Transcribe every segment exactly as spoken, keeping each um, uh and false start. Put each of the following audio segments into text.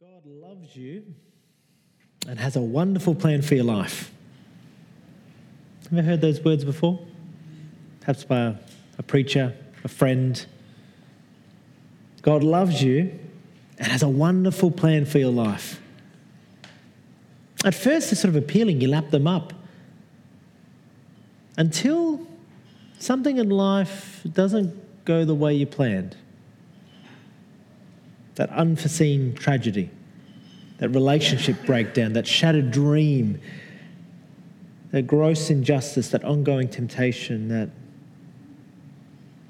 God loves you and has a wonderful plan for your life. Have you heard those words before? Perhaps by a, a preacher, a friend. God loves you and has a wonderful plan for your life. At first, it's sort of appealing. You lap them up until something in life doesn't go the way you planned. That unforeseen tragedy, that relationship breakdown, that shattered dream, that gross injustice, that ongoing temptation, that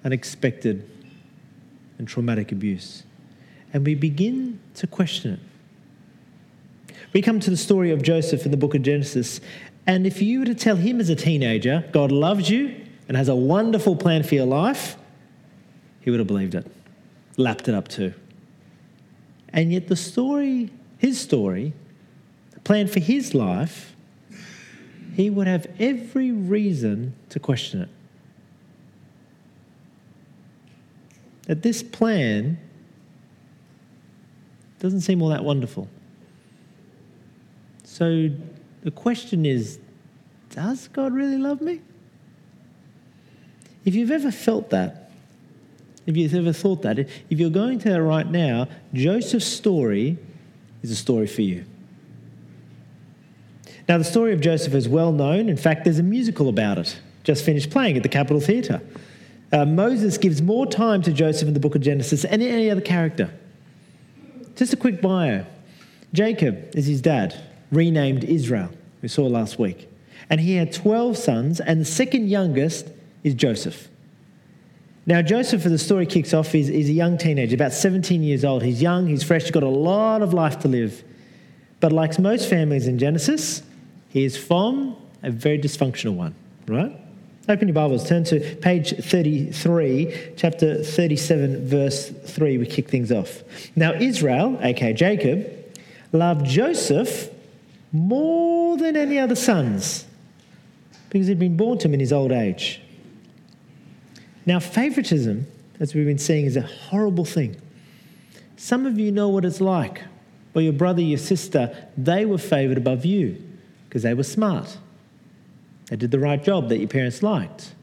unexpected and traumatic abuse. And we begin to question it. We come to the story of Joseph in the book of Genesis, and if you were to tell him as a teenager, God loves you and has a wonderful plan for your life, he would have believed it, lapped it up too. And yet the story, his story, the plan for his life, he would have every reason to question it. That this plan doesn't seem all that wonderful. So the question is, does God really love me? If you've ever felt that, if you've ever thought that, if you're going to that right now, Joseph's story is a story for you. Now, the story of Joseph is well known. In fact, there's a musical about it, just finished playing at the Capitol Theatre. Uh, Moses gives more time to Joseph in the book of Genesis than any other character. Just a quick bio. Jacob is his dad, renamed Israel, we saw last week. And he had twelve sons, and the second youngest is Joseph. Now, Joseph, as the story kicks off, is, is a young teenager, about seventeen years old. He's young, he's fresh, he's got a lot of life to live. But like most families in Genesis, he is from a very dysfunctional one, right? Open your Bibles, turn to page thirty-three, chapter thirty-seven, verse three, we kick things off. Now, Israel, aka Jacob, loved Joseph more than any other sons because he'd been born to him in his old age. Now, favoritism, as we've been seeing, is a horrible thing. Some of you know what it's like. Well, your brother, your sister, they were favoured above you because they were smart. They did the right job that your parents liked.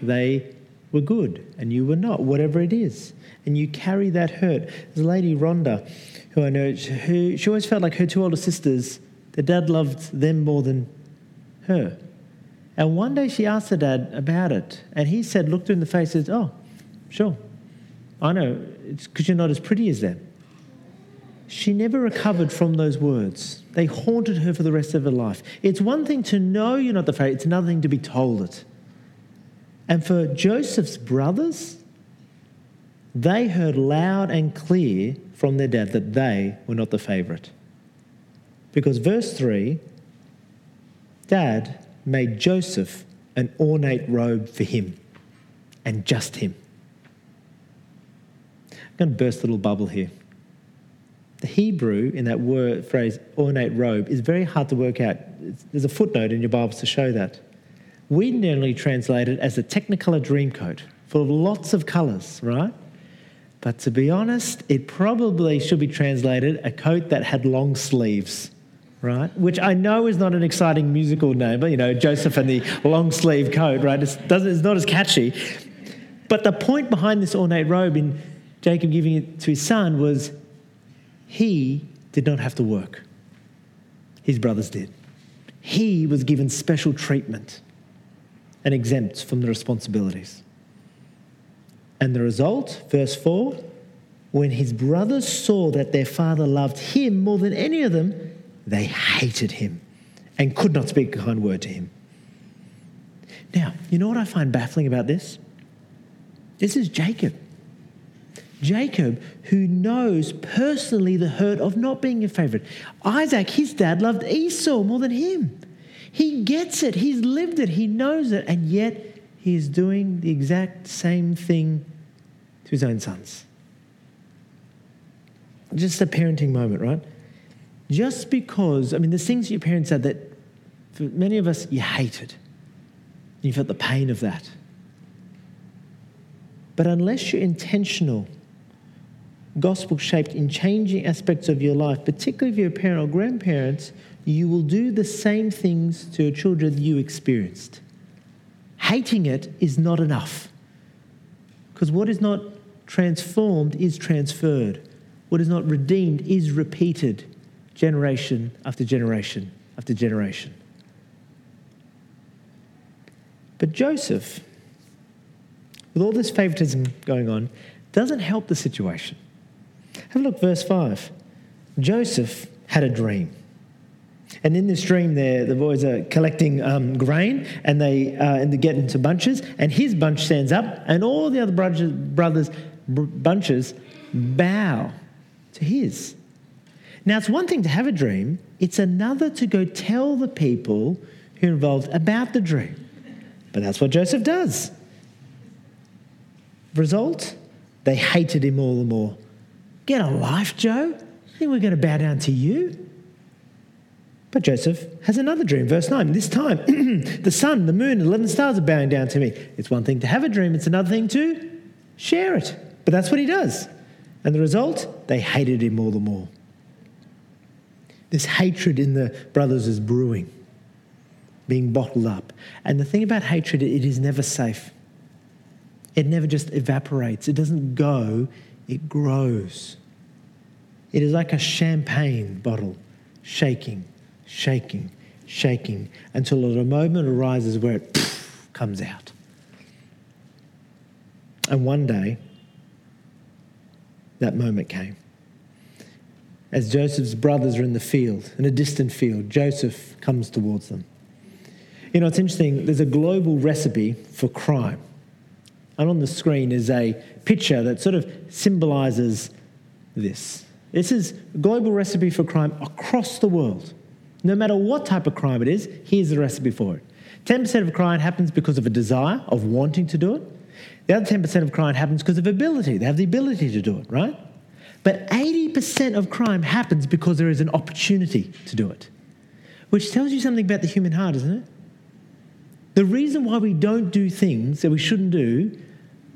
They were good and you were not, whatever it is. And you carry that hurt. There's a lady, Rhonda, who I know, who, she always felt like her two older sisters, their dad loved them more than her. And one day she asked her dad about it, and he said, looked her in the face and said, oh, sure, I know, it's because you're not as pretty as them. She never recovered from those words. They haunted her for the rest of her life. It's one thing to know you're not the favorite, it's another thing to be told it. And for Joseph's brothers, they heard loud and clear from their dad that they were not the favorite. Because verse three, Dad made Joseph an ornate robe for him and just him. I'm going to burst a little bubble here. The Hebrew in that word phrase, ornate robe, is very hard to work out. There's a footnote in your Bibles to show that. We normally translate it as a technicolor dream coat full of lots of colours, right? But to be honest, it probably should be translated a coat that had long sleeves. Right, which I know is not an exciting musical name, but, you know, Joseph and the long sleeve coat, right? It's, doesn't, it's not as catchy. But the point behind this ornate robe in Jacob giving it to his son was he did not have to work. His brothers did. He was given special treatment and exempt from the responsibilities. And the result, verse four, when his brothers saw that their father loved him more than any of them, they hated him and could not speak a kind word to him. Now, you know what I find baffling about this? This is Jacob. Jacob, who knows personally the hurt of not being a favourite. Isaac, his dad, loved Esau more than him. He gets it. He's lived it. He knows it. And yet he is doing the exact same thing to his own sons. Just a parenting moment, right? Just because, I mean, there's things your parents said that for many of us, you hated. You felt the pain of that. But unless you're intentional gospel shaped in changing aspects of your life, particularly if you're a parent or grandparents, you will do the same things to your children you experienced. Hating it is not enough, because what is not transformed is transferred. What is not redeemed is repeated generation after generation after generation. But Joseph, with all this favoritism going on, doesn't help the situation. Have a look, verse five. Joseph had a dream. And in this dream there, the boys are collecting um, grain and they, uh, and they get into bunches, and his bunch stands up and all the other brothers, brothers br- bunches bow to his. Now, it's one thing to have a dream. It's another to go tell the people who are involved about the dream. But that's what Joseph does. Result, they hated him all the more. Get a life, Joe. You think we're going to bow down to you? But Joseph has another dream, verse nine. This time, the sun, the moon, eleven stars are bowing down to me. It's one thing to have a dream. It's another thing to share it. But that's what he does. And the result, they hated him all the more. This hatred in the brothers is brewing, being bottled up. And the thing about hatred, it is never safe. It never just evaporates. It doesn't go, it grows. It is like a champagne bottle, shaking, shaking, shaking, until at a moment arises where it poof, comes out. And one day, that moment came. As Joseph's brothers are in the field, in a distant field, Joseph comes towards them. You know, it's interesting, there's a global recipe for crime. And on the screen is a picture that sort of symbolises this. This is a global recipe for crime across the world. No matter what type of crime it is, here's the recipe for it. ten percent of crime happens because of a desire, of wanting to do it. The other ten percent of crime happens because of ability. They have the ability to do it, right? But eighty percent of crime happens because there is an opportunity to do it, which tells you something about the human heart, isn't it? The reason why we don't do things that we shouldn't do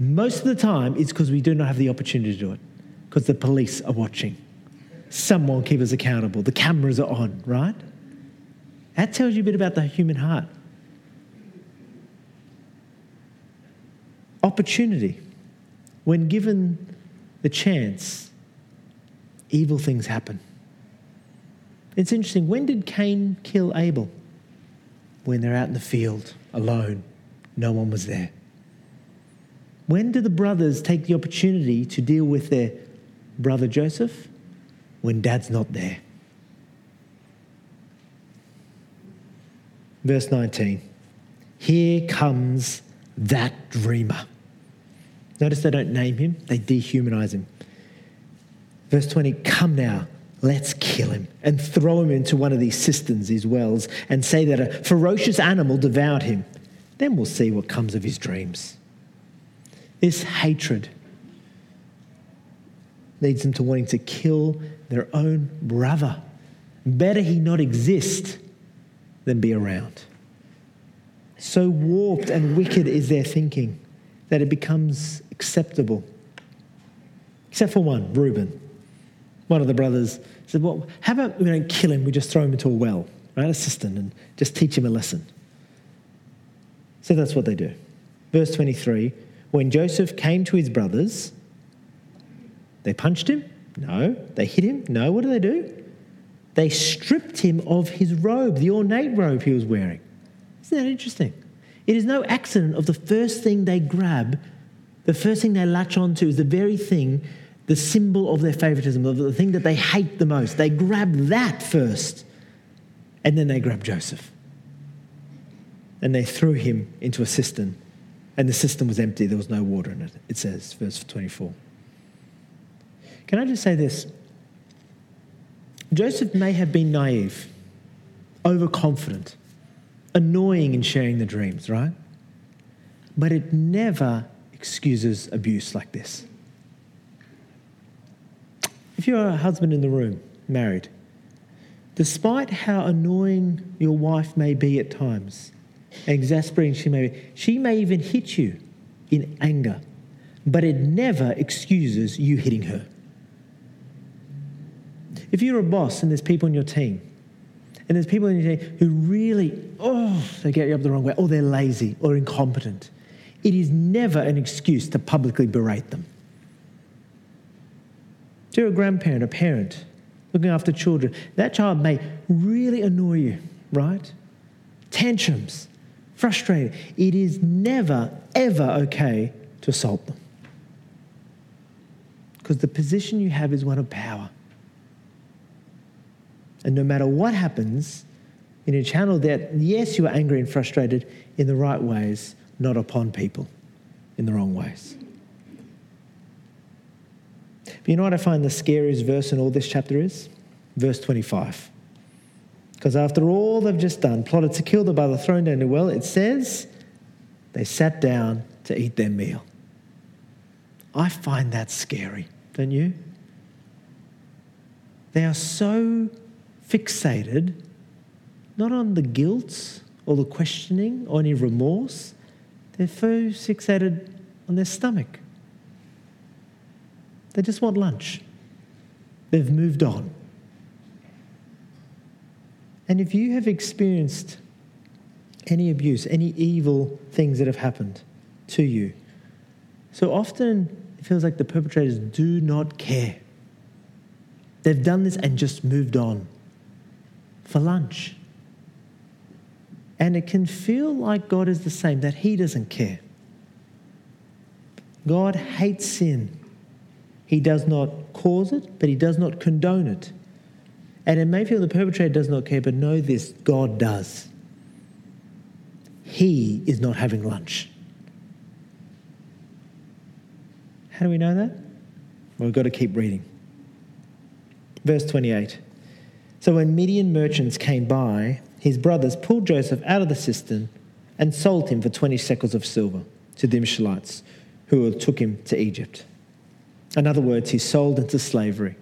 most of the time is because we do not have the opportunity to do it, because the police are watching. Someone keep us accountable. The cameras are on, right? That tells you a bit about the human heart. Opportunity. When given the chance, evil things happen. It's interesting. When did Cain kill Abel? When they're out in the field, alone. No one was there. When do the brothers take the opportunity to deal with their brother Joseph? When dad's not there. Verse nineteen. Here comes that dreamer. Notice they don't name him, they dehumanize him. Verse twenty, come now, let's kill him and throw him into one of these cisterns, these wells, and say that a ferocious animal devoured him. Then we'll see what comes of his dreams. This hatred leads them to wanting to kill their own brother. Better he not exist than be around. So warped and wicked is their thinking that it becomes acceptable. Except for one, Reuben. One of the brothers said, well, how about we don't kill him, we just throw him into a well, right, a cistern, and just teach him a lesson. So that's what they do. Verse twenty-three, when Joseph came to his brothers, they punched him? No. They hit him? No. What do they do? They stripped him of his robe, the ornate robe he was wearing. Isn't that interesting? It is no accident of the first thing they grab, the first thing they latch onto is the very thing, the symbol of their favoritism, of the thing that they hate the most. They grab that first, and then they grab Joseph. And they threw him into a cistern, and the cistern was empty. There was no water in it, it says, verse twenty-four. Can I just say this? Joseph may have been naive, overconfident, annoying in sharing the dreams, right? But it never excuses abuse like this. If you're a husband in the room, married, despite how annoying your wife may be at times, exasperating she may be, she may even hit you in anger, but it never excuses you hitting her. If you're a boss and there's people in your team, and there's people in your team who really, oh, they get you up the wrong way, or they're lazy or incompetent, it is never an excuse to publicly berate them. If you're a grandparent, a parent, looking after children, that child may really annoy you, right? Tantrums, frustrated. It is never, ever okay to assault them. Because the position you have is one of power. And no matter what happens, in a channel that, yes, you are angry and frustrated in the right ways, not upon people in the wrong ways. But you know what I find the scariest verse in all this chapter is? Verse twenty-five. Because after all they've just done, plotted to kill the brother, thrown down the well, it says they sat down to eat their meal. I find that scary, don't you? They are so fixated, not on the guilt or the questioning or any remorse, they're so fixated on their stomach. They just want lunch. They've moved on. And if you have experienced any abuse, any evil things that have happened to you, so often it feels like the perpetrators do not care. They've done this and just moved on for lunch. And it can feel like God is the same, that he doesn't care. God hates sin. He does not cause it, but he does not condone it. And it may feel the perpetrator does not care, but know this, God does. He is not having lunch. How do we know that? Well, we've got to keep reading. Verse twenty-eight. So when Midian merchants came by, his brothers pulled Joseph out of the cistern and sold him for twenty shekels of silver to the Ishmaelites, who took him to Egypt. In other words, he's sold into slavery,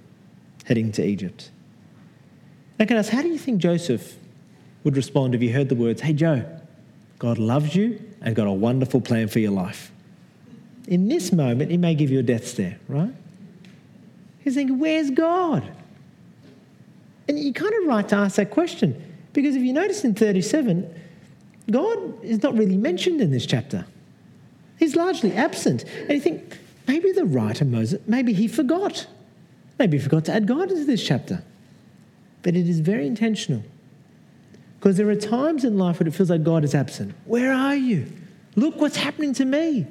heading to Egypt. Now, can I ask, how do you think Joseph would respond if he heard the words, "Hey, Joe, God loves you and got a wonderful plan for your life"? In this moment, he may give you a death stare, right? He's thinking, where's God? And you're kind of right to ask that question, because if you notice in thirty-seven, God is not really mentioned in this chapter. He's largely absent. And you think, maybe the writer Moses, maybe he forgot. Maybe he forgot to add God into this chapter. But it is very intentional, because there are times in life when it feels like God is absent. Where are you? Look what's happening to me.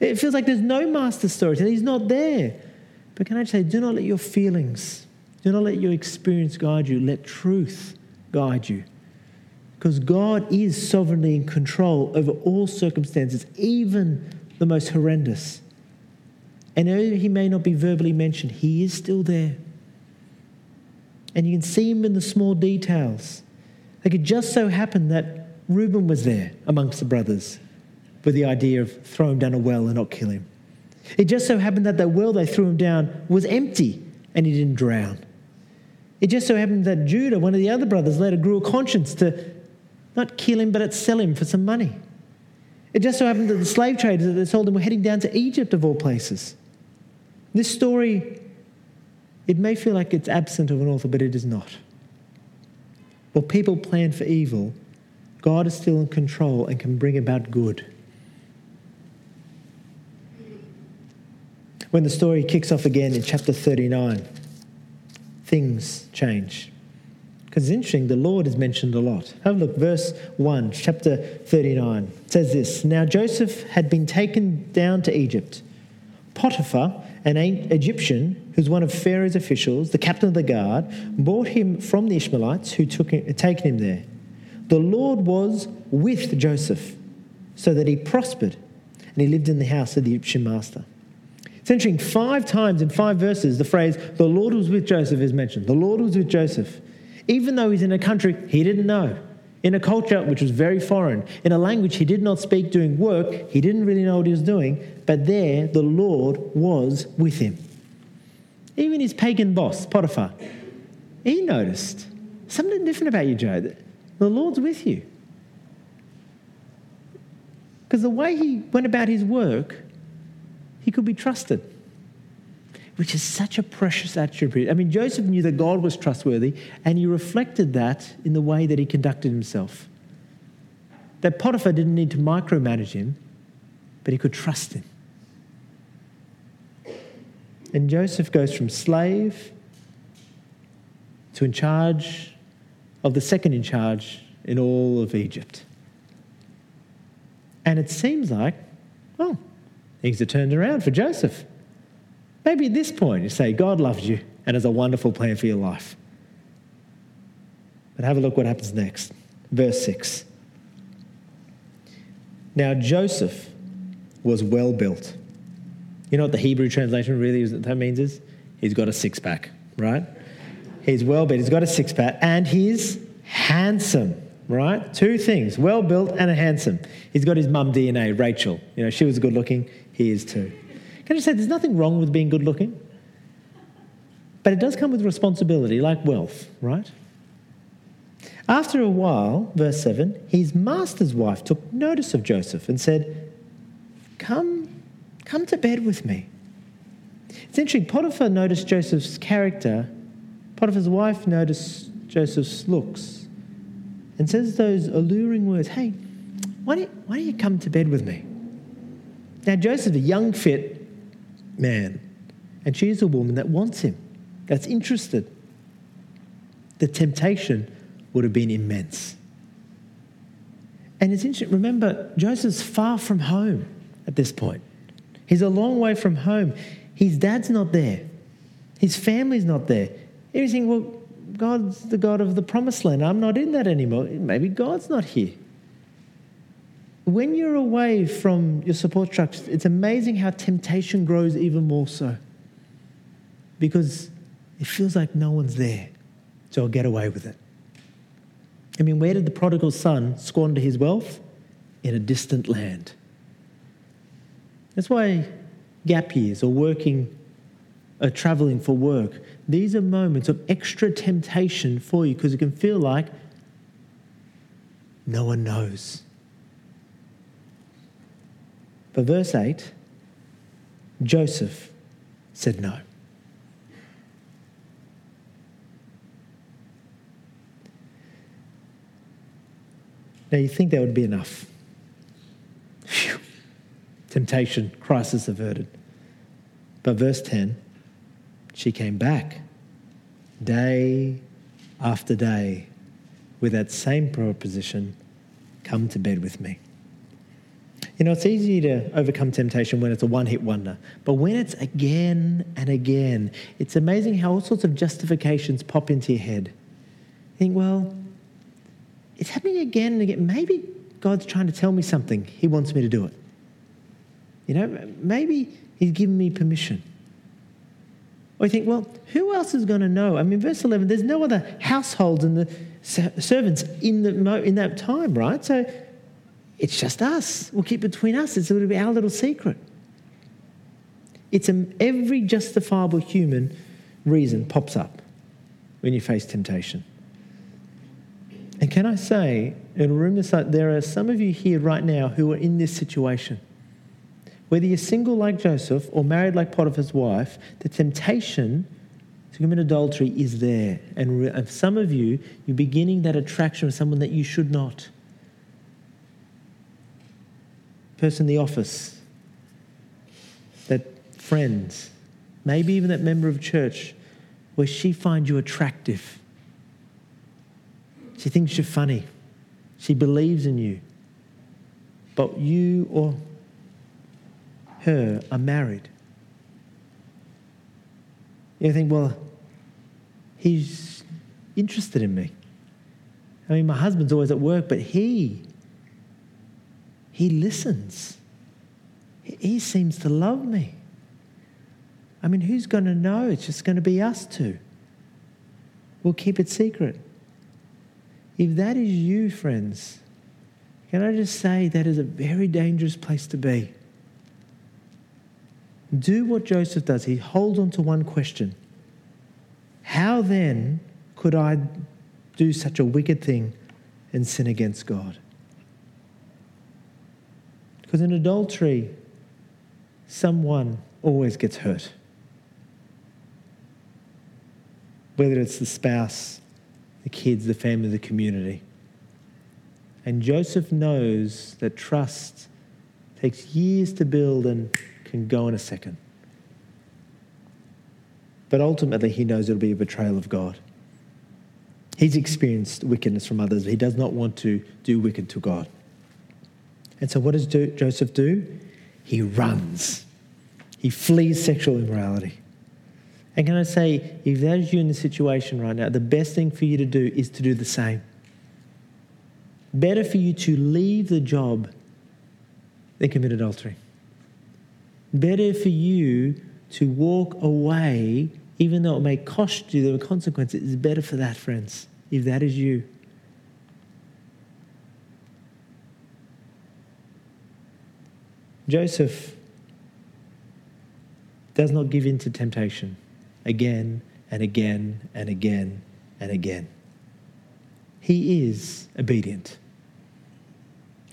It feels like there's no master storyteller. He's not there. But can I just say, do not let your feelings, do not let your experience guide you. Let truth guide you, because God is sovereignly in control over all circumstances, even the most horrendous. And though he may not be verbally mentioned, he is still there. And you can see him in the small details. Like, it just so happened that Reuben was there amongst the brothers with the idea of throw him down a well and not kill him. It just so happened that that well they threw him down was empty and he didn't drown. It just so happened that Judah, one of the other brothers, later grew a conscience to not kill him but sell him for some money. It just so happened that the slave traders that they sold him were heading down to Egypt, of all places. This story, it may feel like it's absent of an author, but it is not. While people plan for evil, God is still in control and can bring about good. When the story kicks off again in chapter thirty-nine, things change. Because it's interesting, the Lord is mentioned a lot. Have a look, verse one, chapter thirty-nine. It says this, "Now Joseph had been taken down to Egypt. Potiphar, an Egyptian who's one of Pharaoh's officials, the captain of the guard, bought him from the Ishmaelites who took him, had taken him there. The Lord was with Joseph so that he prospered, and he lived in the house of the Egyptian master." It's interesting, five times in five verses the phrase, "the Lord was with Joseph" is mentioned. The Lord was with Joseph. Even though he's in a country he didn't know, in a culture which was very foreign, in a language he did not speak, doing work he didn't really know what he was doing, but there the Lord was with him. Even his pagan boss, Potiphar, he noticed something different about you, Joe. The Lord's with you. Because the way he went about his work, he could be trusted. which is such a precious attribute. I mean, Joseph knew that God was trustworthy, and he reflected that in the way that he conducted himself. That Potiphar didn't need to micromanage him, but he could trust him. And Joseph goes from slave to in charge of the second in charge in all of Egypt. And it seems like, well, things are turned around for Joseph. Maybe at this point you say, God loves you and has a wonderful plan for your life. But have a look what happens next. Verse six. Now Joseph was well built. You know what the Hebrew translation really is, that means is? He's got a six-pack, right? He's well built, he's got a six-pack, and he's handsome, right? Two things, well built and a handsome. He's got his mum D N A, Rachel. You know, she was good looking, he is too. Can I just say, there's nothing wrong with being good looking, but it does come with responsibility, like wealth, right? After a while, verse seven, his master's wife took notice of Joseph and said, Come Come to bed with me. It's interesting, Potiphar noticed Joseph's character. Potiphar's wife noticed Joseph's looks and says those alluring words, hey, why don't you, why don't you come to bed with me? Now, Joseph's a young, fit man, and she's a woman that wants him, that's interested. The temptation would have been immense. And it's interesting, remember, Joseph's far from home at this point. He's a long way from home. His dad's not there. His family's not there. He's thinking, well, God's the God of the promised land. I'm not in that anymore. Maybe God's not here. When you're away from your support structures, it's amazing how temptation grows even more so, because it feels like no one's there, so I'll get away with it. I mean, where did the prodigal son squander his wealth? In a distant land. That's why gap years or working or travelling for work, these are moments of extra temptation for you, because it can feel like no one knows. But verse eight, Joseph said no. Now you think that would be enough. Phew. Temptation, crisis averted. But verse ten, she came back day after day with that same proposition, come to bed with me. You know, it's easy to overcome temptation when it's a one-hit wonder, but when it's again and again, it's amazing how all sorts of justifications pop into your head. You think, well, it's happening again and again. Maybe God's trying to tell me something. He wants me to do it. You know, maybe he's given me permission. Or you think, well, who else is going to know? I mean, verse eleven, there's no other households and the servants in the in that time, right? So it's just us. We'll keep it between us. It's going to be our little secret. It's a, every justifiable human reason pops up when you face temptation. And can I say, in a room this like, there are some of you here right now who are in this situation. Whether you're single like Joseph or married like Potiphar's wife, the temptation to commit adultery is there. And some of you, you're beginning that attraction with someone that you should not. Person in the office, that friends, maybe even that member of church where she finds you attractive. She thinks you're funny. She believes in you. But you or her are married. You think, well, he's interested in me. I mean, my husband's always at work, but he, he listens. He seems to love me. I mean, who's going to know? It's just going to be us two. We'll keep it secret. If that is you, friends, can I just say that is a very dangerous place to be. Do what Joseph does. He holds on to one question. How then could I do such a wicked thing and sin against God? Because in adultery, someone always gets hurt. whether it's the spouse, the kids, the family, the community. And Joseph knows that trust takes years to build and can go in a second. But ultimately, he knows it'll be a betrayal of God. He's experienced wickedness from others. He does not want to do wicked to God. And so what does Joseph do? He runs. He flees sexual immorality. And can I say, if that is you in the situation right now, the best thing for you to do is to do the same. Better for you to leave the job than commit adultery. Better for you to walk away, even though it may cost you, there are consequences. It's better for that, friends, if that is you. Joseph does not give in to temptation again and again and again and again. He is obedient.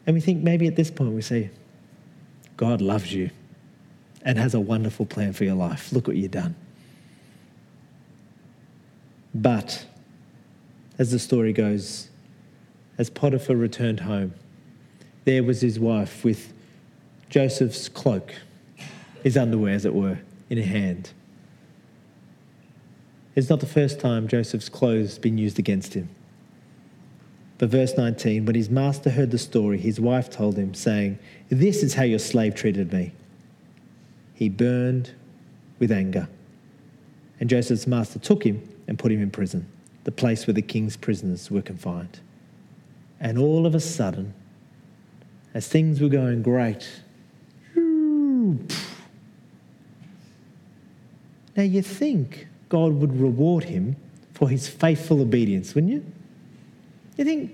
And we think maybe at this point we say, God loves you and has a wonderful plan for your life. Look what you've done. But, as the story goes, as Potiphar returned home, there was his wife with Joseph's cloak, his underwear as it were, in her hand. It's not the first time Joseph's clothes been used against him. But verse nineteen, when his master heard the story, his wife told him, saying, "This is how your slave treated me." He burned with anger. And Joseph's master took him and put him in prison, the place where the king's prisoners were confined. And all of a sudden, as things were going great, now you think God would reward him for his faithful obedience, wouldn't you? You think,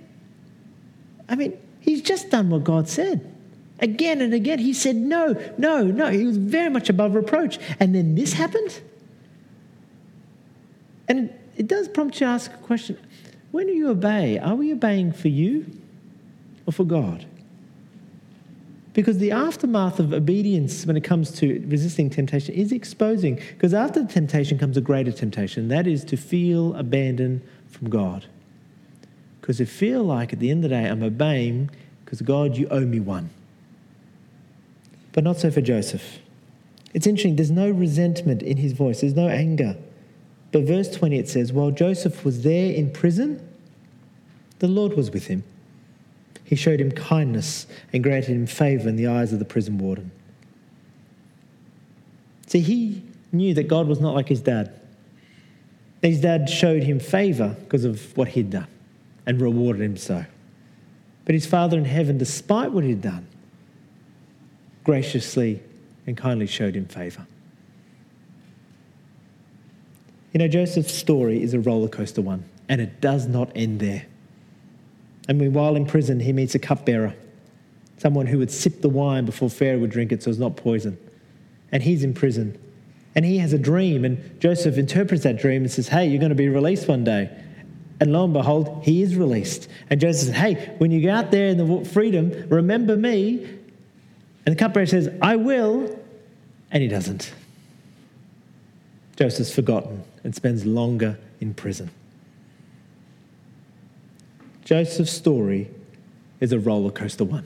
I mean, he's just done what God said. Again and again, he said, no, no, no. He was very much above reproach. And then this happened. And it does prompt you to ask a question. When do you obey? Are we obeying for you or for God? Because the aftermath of obedience when it comes to resisting temptation is exposing. Because after the temptation comes a greater temptation. That is to feel abandoned from God. Because you feel like at the end of the day, I'm obeying because, God, you owe me one. But not so for Joseph. It's interesting, there's no resentment in his voice, there's no anger. But verse twenty, it says, while Joseph was there in prison, the Lord was with him. He showed him kindness and granted him favour in the eyes of the prison warden. See, he knew that God was not like his dad. His dad showed him favour because of what he'd done and rewarded him so. But his Father in heaven, despite what he'd done, graciously and kindly showed him favour. You know, Joseph's story is a roller coaster one, and it does not end there. I mean, while in prison, he meets a cupbearer, someone who would sip the wine before Pharaoh would drink it so it's not poison. And he's in prison, and he has a dream, and Joseph interprets that dream and says, hey, you're going to be released one day. And lo and behold, he is released. And Joseph says, hey, when you go out there in the freedom, remember me. And the cupbearer says, I will, and he doesn't. Joseph's forgotten and spends longer in prison. Joseph's story is a roller coaster one.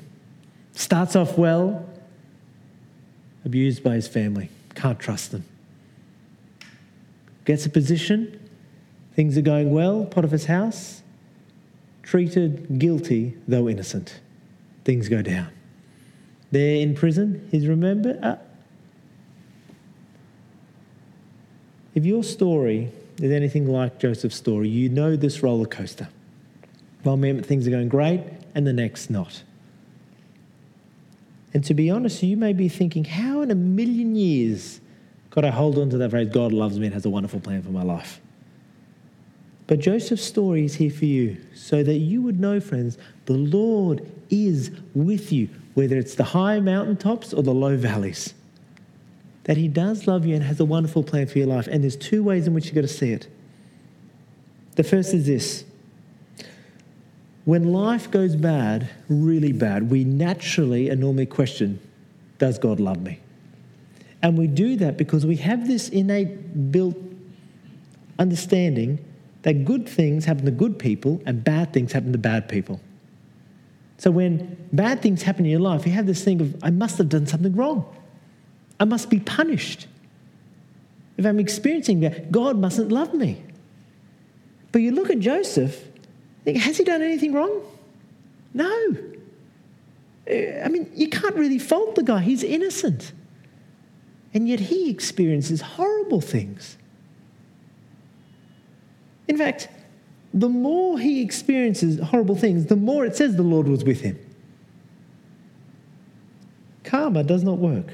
Starts off well, abused by his family, can't trust them. Gets a position, things are going well, Potiphar's house, treated guilty though innocent. Things go down. There in prison, he's remembered. Uh, if your story is anything like Joseph's story, you know this roller coaster. One moment things are going great and the next not. And to be honest, you may be thinking, how in a million years could I hold on to that phrase, God loves me and has a wonderful plan for my life? But Joseph's story is here for you so that you would know, friends, the Lord is with you, whether it's the high mountaintops or the low valleys, that he does love you and has a wonderful plan for your life. And there's two ways in which you've got to see it. The first is this. When life goes bad, really bad, we naturally and normally question, does God love me? And we do that because we have this innate built understanding that good things happen to good people and bad things happen to bad people. So when bad things happen in your life, you have this thing of, I must have done something wrong. I must be punished. If I'm experiencing that, God mustn't love me. But you look at Joseph, think, has he done anything wrong? No. I mean, you can't really fault the guy. He's innocent. And yet he experiences horrible things. In fact, the more he experiences horrible things, the more it says the Lord was with him. Karma does not work.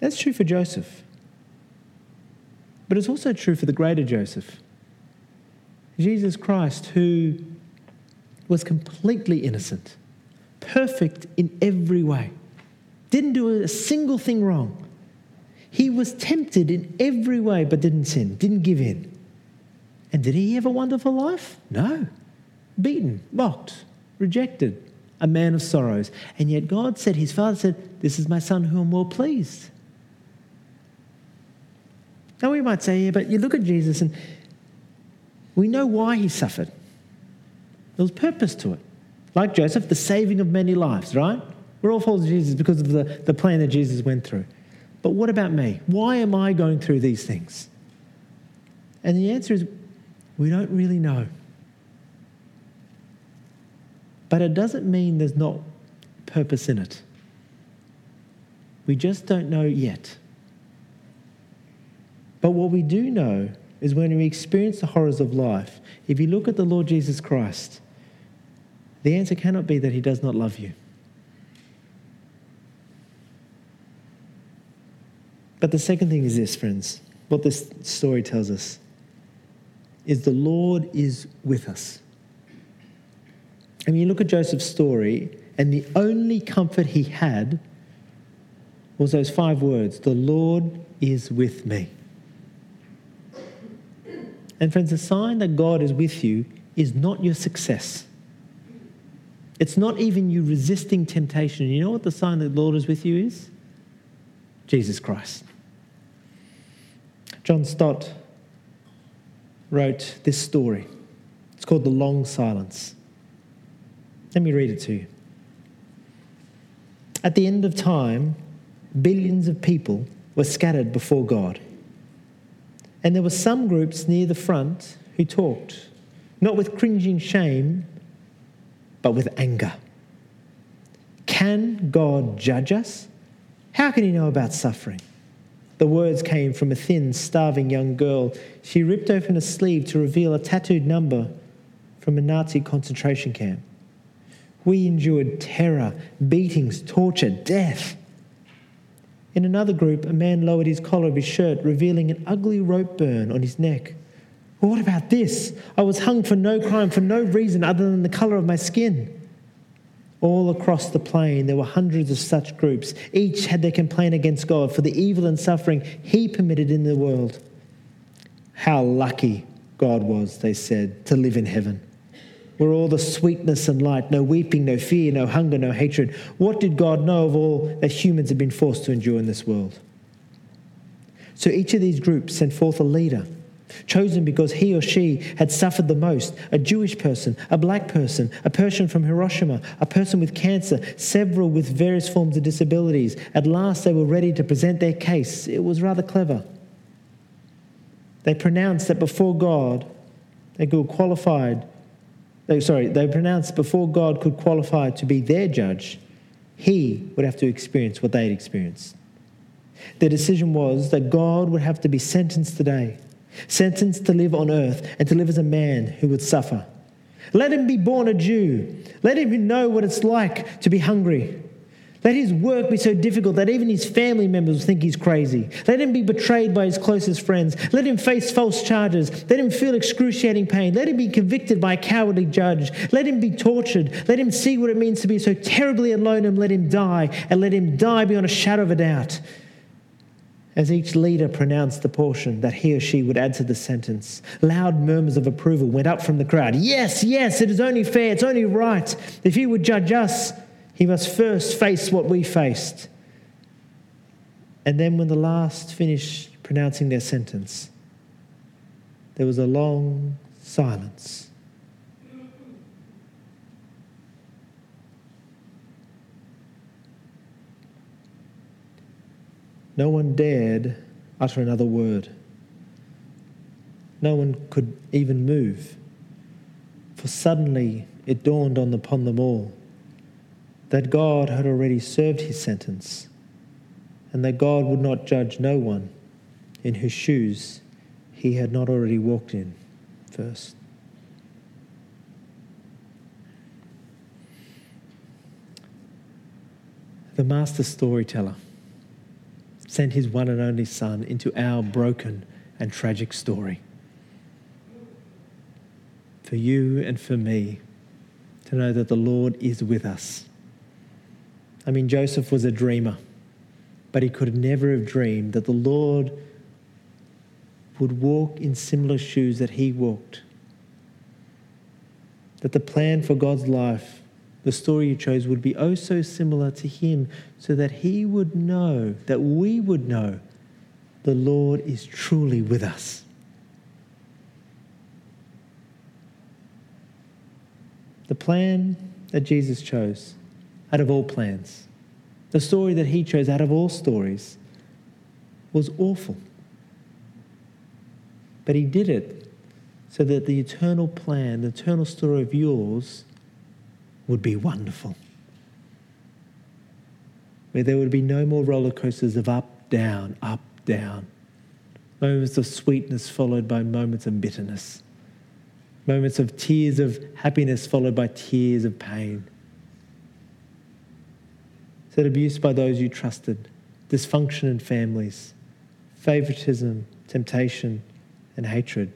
That's true for Joseph. But it's also true for the greater Joseph, Jesus Christ, who was completely innocent, perfect in every way, didn't do a single thing wrong. He was tempted in every way but didn't sin, didn't give in. And did he have a wonderful life? No. Beaten, mocked, rejected, a man of sorrows. And yet God said, his father said, this is my son who I'm well pleased. Now we might say, yeah, but you look at Jesus and we know why he suffered. There was purpose to it. Like Joseph, the saving of many lives, right? We're all followers of Jesus because of the, the plan that Jesus went through. But what about me? Why am I going through these things? And the answer is, we don't really know. But it doesn't mean there's not purpose in it. We just don't know yet. But what we do know is when we experience the horrors of life, if you look at the Lord Jesus Christ, the answer cannot be that he does not love you. But the second thing is this, friends, what this story tells us is the Lord is with us. I mean, you look at Joseph's story, and the only comfort he had was those five words, the Lord is with me. And friends, the sign that God is with you is not your success. It's not even you resisting temptation. You know what the sign that the Lord is with you is? Jesus Christ. John Stott wrote this story. It's called The Long Silence. Let me read it to you. At the end of time, billions of people were scattered before God. And there were some groups near the front who talked, not with cringing shame, but with anger. Can God judge us? How can he know about suffering? The words came from a thin, starving young girl. She ripped open a sleeve to reveal a tattooed number from a Nazi concentration camp. We endured terror, beatings, torture, death. In another group, a man lowered his collar of his shirt, revealing an ugly rope burn on his neck. Well, what about this? I was hung for no crime, for no reason other than the colour of my skin. All across the plain, there were hundreds of such groups. Each had their complaint against God for the evil and suffering he permitted in the world. How lucky God was, they said, to live in heaven, where all the sweetness and light, no weeping, no fear, no hunger, no hatred. What did God know of all that humans have been forced to endure in this world? So each of these groups sent forth a leader, chosen because he or she had suffered the most, a Jewish person, a black person, a person from Hiroshima, a person with cancer, several with various forms of disabilities. At last they were ready to present their case. It was rather clever. They pronounced that before God, they could qualified, they, sorry, they pronounced before God could qualify to be their judge, he would have to experience what they'd experienced. Their decision was that God would have to be sentenced today, sentenced to live on earth and to live as a man who would suffer. Let him be born a Jew. Let him know what it's like to be hungry. Let his work be so difficult that even his family members think he's crazy. Let him be betrayed by his closest friends. Let him face false charges. Let him feel excruciating pain. Let him be convicted by a cowardly judge. Let him be tortured. Let him see what it means to be so terribly alone, and let him die, and let him die beyond a shadow of a doubt. As each leader pronounced the portion that he or she would add to the sentence, loud murmurs of approval went up from the crowd. Yes, yes, it is only fair, it's only right. If he would judge us, he must first face what we faced. And then when the last finished pronouncing their sentence, there was a long silence. No one dared utter another word. No one could even move, for suddenly it dawned on upon them all that God had already served his sentence, and that God would not judge no one in whose shoes he had not already walked in first. The master storyteller sent his one and only son into our broken and tragic story, for you and for me to know that the Lord is with us. I mean, Joseph was a dreamer, but he could never have dreamed that the Lord would walk in similar shoes that he walked, that the plan for God's life, the story you chose, would be oh so similar to him, so that he would know, that we would know, the Lord is truly with us. The plan that Jesus chose out of all plans, the story that he chose out of all stories, was awful. But he did it so that the eternal plan, the eternal story of yours would be wonderful, where there would be no more roller coasters of up, down, up, down, moments of sweetness followed by moments of bitterness, moments of tears of happiness followed by tears of pain, that abuse by those you trusted, dysfunction in families, favoritism, temptation, and hatred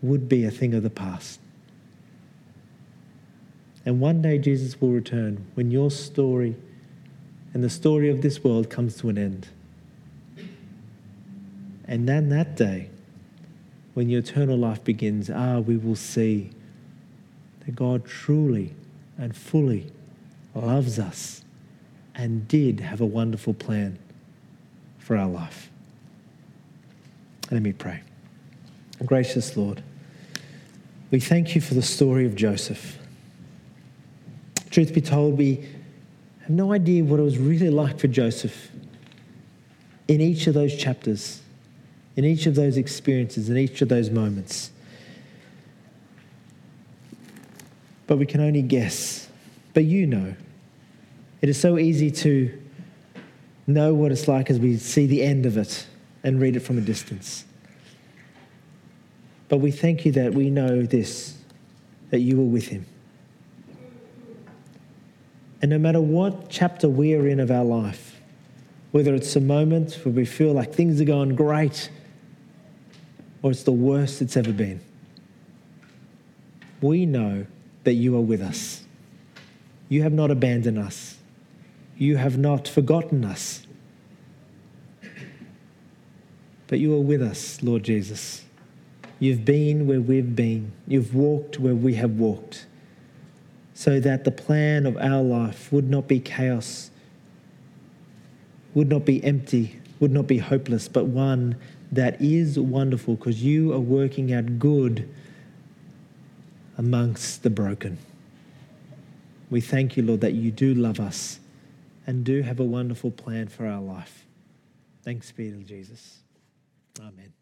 would be a thing of the past. And one day Jesus will return when your story and the story of this world comes to an end. And then that day, when your eternal life begins, ah, we will see that God truly and fully loves us and did have a wonderful plan for our life. Let me pray. Gracious Lord, we thank you for the story of Joseph. Truth be told, we have no idea what it was really like for Joseph in each of those chapters, in each of those experiences, in each of those moments. But we can only guess. But you know. It is so easy to know what it's like as we see the end of it and read it from a distance. But we thank you that we know this, that you were with him. And no matter what chapter we are in of our life, whether it's a moment where we feel like things are going great or it's the worst it's ever been, we know that you are with us. You have not abandoned us. You have not forgotten us. But you are with us, Lord Jesus. You've been where we've been. You've walked where we have walked, so that the plan of our life would not be chaos, would not be empty, would not be hopeless, but one that is wonderful, because you are working out good amongst the broken. We thank you, Lord, that you do love us and do have a wonderful plan for our life. Thanks be to Jesus. Amen.